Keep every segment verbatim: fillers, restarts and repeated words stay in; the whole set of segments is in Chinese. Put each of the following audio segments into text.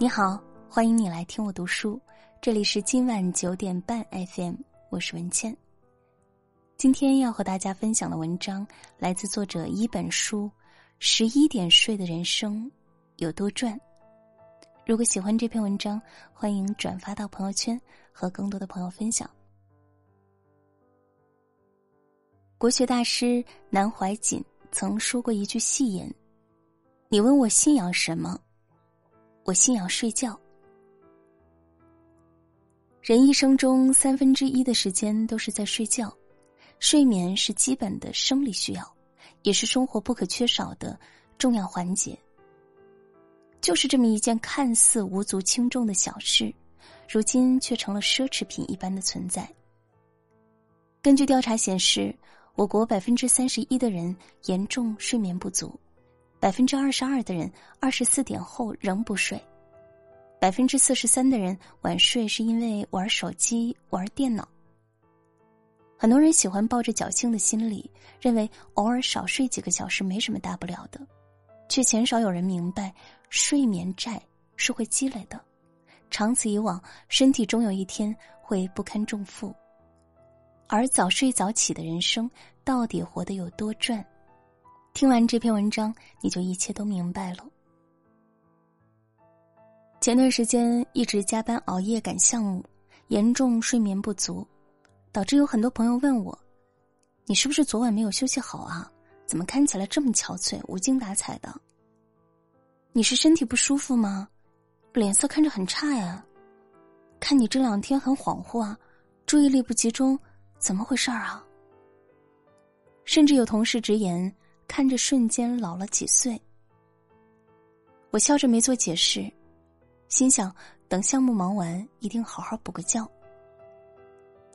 你好，欢迎你来听我读书，这里是今晚九点半 F M， 我是文倩。今天要和大家分享的文章来自作者一本书，十一点睡的人生有多赚。如果喜欢这篇文章，欢迎转发到朋友圈和更多的朋友分享。国学大师南怀瑾曾说过一句戏言，你问我信仰什么，我信仰睡觉。人一生中三分之一的时间都是在睡觉，睡眠是基本的生理需要，也是生活不可缺少的重要环节。就是这么一件看似无足轻重的小事，如今却成了奢侈品一般的存在。根据调查显示，我国 百分之三十一 的人严重睡眠不足， 百分之二十二 的人二十四点后仍不睡， 百分之四十三 的人晚睡是因为玩手机、玩电脑。很多人喜欢抱着侥幸的心理，认为偶尔少睡几个小时没什么大不了的，却鲜少有人明白睡眠债是会积累的，长此以往，身体终有一天会不堪重负。而早睡早起的人生到底活得有多赚？听完这篇文章，你就一切都明白了。前段时间一直加班熬夜赶项目，严重睡眠不足，导致有很多朋友问我，你是不是昨晚没有休息好啊？怎么看起来这么憔悴，无精打采的？你是身体不舒服吗？脸色看着很差呀。看你这两天很恍惚啊，注意力不集中，怎么回事啊？甚至有同事直言，看着瞬间老了几岁。我笑着没做解释，心想等项目忙完一定好好补个觉。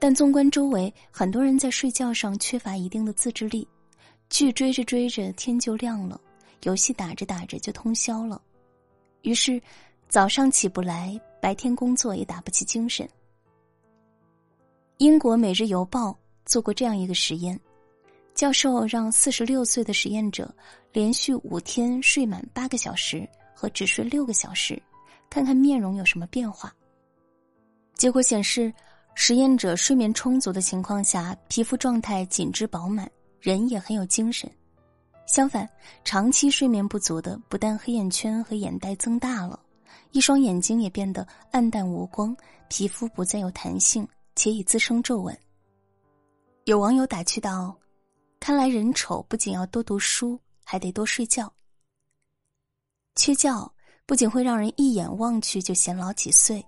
但纵观周围，很多人在睡觉上缺乏一定的自制力，剧追着追着天就亮了，游戏打着打着就通宵了，于是早上起不来，白天工作也打不起精神。英国《每日邮报》做过这样一个实验，教授让四十六岁的实验者连续五天睡满八个小时和只睡六个小时，看看面容有什么变化。结果显示，实验者睡眠充足的情况下，皮肤状态紧致饱满，人也很有精神。相反，长期睡眠不足的不但黑眼圈和眼袋增大了，一双眼睛也变得暗淡无光，皮肤不再有弹性，且已滋生皱纹。有网友打趣道，看来人丑不仅要多读书，还得多睡觉。缺觉不仅会让人一眼望去就显老几岁，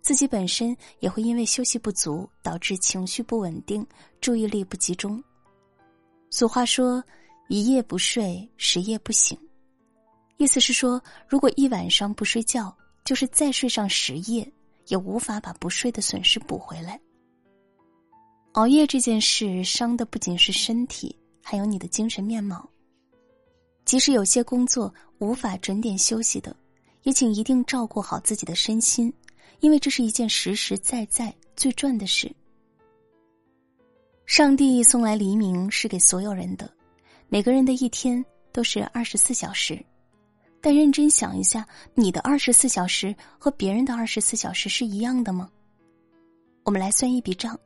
自己本身也会因为休息不足导致情绪不稳定，注意力不集中。俗话说，一夜不睡，十夜不醒，意思是说，如果一晚上不睡觉，就是再睡上十夜也无法把不睡的损失补回来。熬夜这件事伤的不仅是身体，还有你的精神面貌。即使有些工作无法准点休息的，也请一定照顾好自己的身心，因为这是一件实实在在最赚的事。上帝送来黎明是给所有人的，每个人的一天都是二十四小时，但认真想一下，你的二十四小时和别人的二十四小时是一样的吗？我们来算一笔账，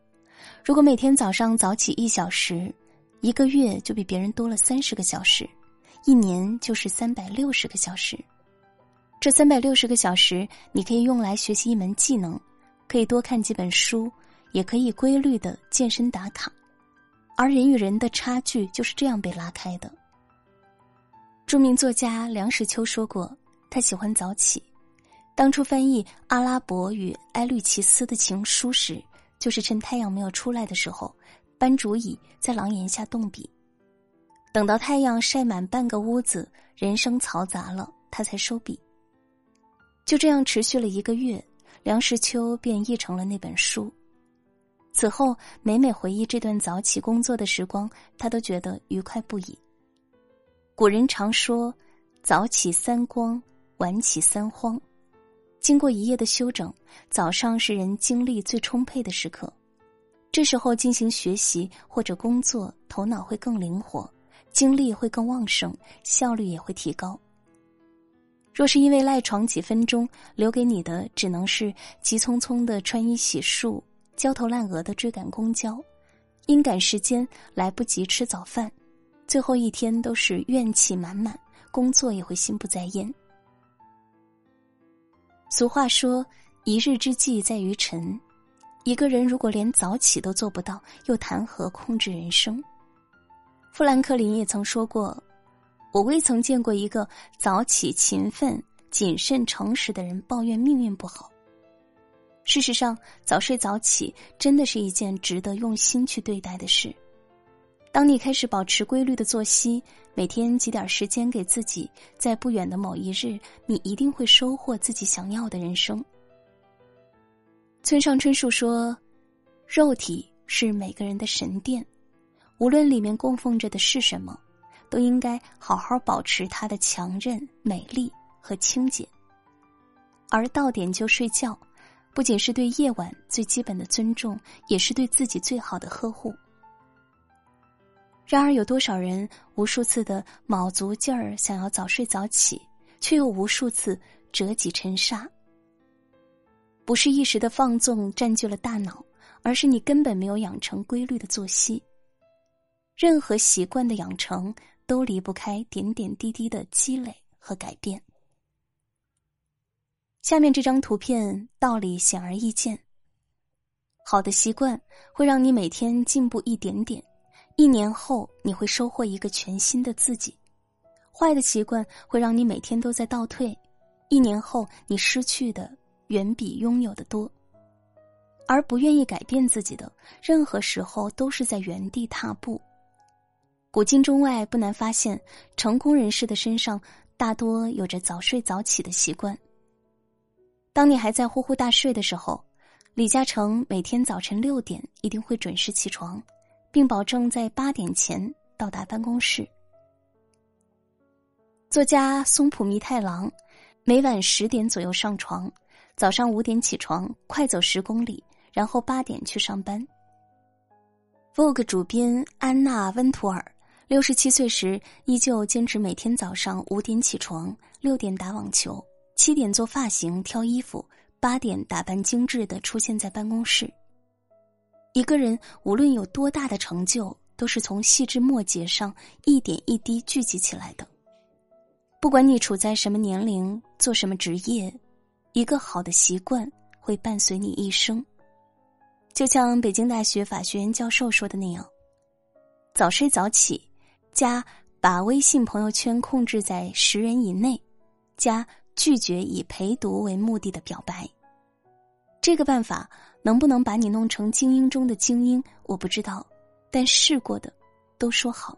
如果每天早上早起一小时，一个月就比别人多了三十个小时，一年就是三百六十个小时。这三百六十个小时你可以用来学习一门技能，可以多看几本书，也可以规律的健身打卡，而人与人的差距就是这样被拉开的。著名作家梁实秋说过，他喜欢早起，当初翻译阿拉伯与埃律奇斯的情书时，就是趁太阳没有出来的时候，搬竹椅在廊檐下动笔，等到太阳晒满半个屋子，人声嘈杂了，他才收笔。就这样持续了一个月，梁实秋便译成了那本书。此后每每回忆这段早起工作的时光，他都觉得愉快不已。古人常说，早起三光，晚起三荒。经过一夜的休整，早上是人精力最充沛的时刻，这时候进行学习或者工作，头脑会更灵活，精力会更旺盛，效率也会提高。若是因为赖床几分钟，留给你的只能是急匆匆的穿衣洗漱，焦头烂额的追赶公交，因赶时间来不及吃早饭，最后一天都是怨气满满，工作也会心不在焉。俗话说，一日之计在于晨，一个人如果连早起都做不到，又谈何控制人生？富兰克林也曾说过，我未曾见过一个早起勤奋、谨慎诚实的人抱怨命运不好。事实上，早睡早起真的是一件值得用心去对待的事。当你开始保持规律的作息，每天挤点时间给自己，在不远的某一日，你一定会收获自己想要的人生。村上春树说，肉体是每个人的神殿，无论里面供奉着的是什么，都应该好好保持它的强韧、美丽和清洁。而到点就睡觉，不仅是对夜晚最基本的尊重，也是对自己最好的呵护。然而有多少人无数次的卯足劲儿想要早睡早起，却又无数次折戟沉沙。不是一时的放纵占据了大脑，而是你根本没有养成规律的作息。任何习惯的养成都离不开点点滴滴的积累和改变。下面这张图片道理显而易见，好的习惯会让你每天进步一点点，一年后你会收获一个全新的自己。坏的习惯会让你每天都在倒退，一年后你失去的远比拥有的多。而不愿意改变自己的，任何时候都是在原地踏步。古今中外，不难发现，成功人士的身上大多有着早睡早起的习惯。当你还在呼呼大睡的时候，李嘉诚每天早晨六点一定会准时起床，并保证在八点前到达办公室。作家松浦弥太郎每晚十点左右上床，早上五点起床，快走十公里，然后八点去上班。Vogue 主编安娜·温图尔六十七岁时依旧坚持每天早上五点起床，六点打网球，七点做发型挑衣服，八点打扮精致地出现在办公室。一个人无论有多大的成就，都是从细枝末节上一点一滴聚集起来的。不管你处在什么年龄，做什么职业，一个好的习惯会伴随你一生。就像北京大学法学院教授说的那样，早睡早起加把微信朋友圈控制在十人以内加拒绝以陪读为目的的表白。这个办法能不能把你弄成精英中的精英我不知道，但试过的都说好。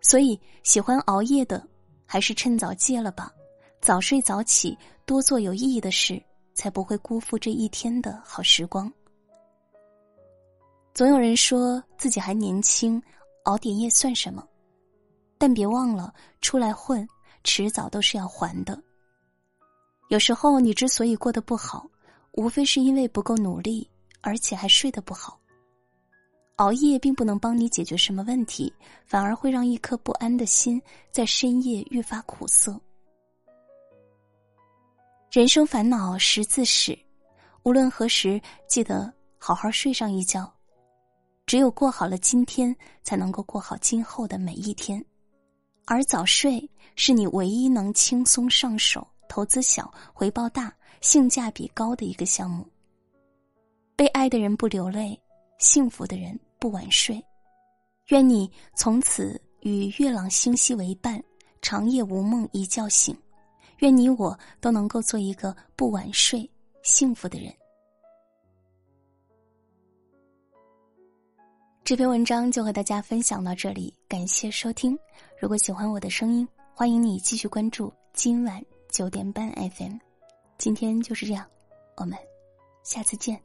所以喜欢熬夜的还是趁早戒了吧，早睡早起多做有意义的事，才不会辜负这一天的好时光。总有人说自己还年轻，熬点夜算什么，但别忘了出来混迟早都是要还的。有时候你之所以过得不好，无非是因为不够努力，而且还睡得不好。熬夜并不能帮你解决什么问题，反而会让一颗不安的心在深夜愈发苦涩。人生烦恼十字史，无论何时记得好好睡上一觉。只有过好了今天，才能够过好今后的每一天。而早睡是你唯一能轻松上手、投资小、回报大、性价比高的一个项目。被爱的人不流泪，幸福的人不晚睡。愿你从此与月朗星稀为伴，长夜无梦一觉醒。愿你我都能够做一个不晚睡、幸福的人。这篇文章就和大家分享到这里，感谢收听。如果喜欢我的声音，欢迎你继续关注今晚九点半 F M。今天就是这样，我们下次见。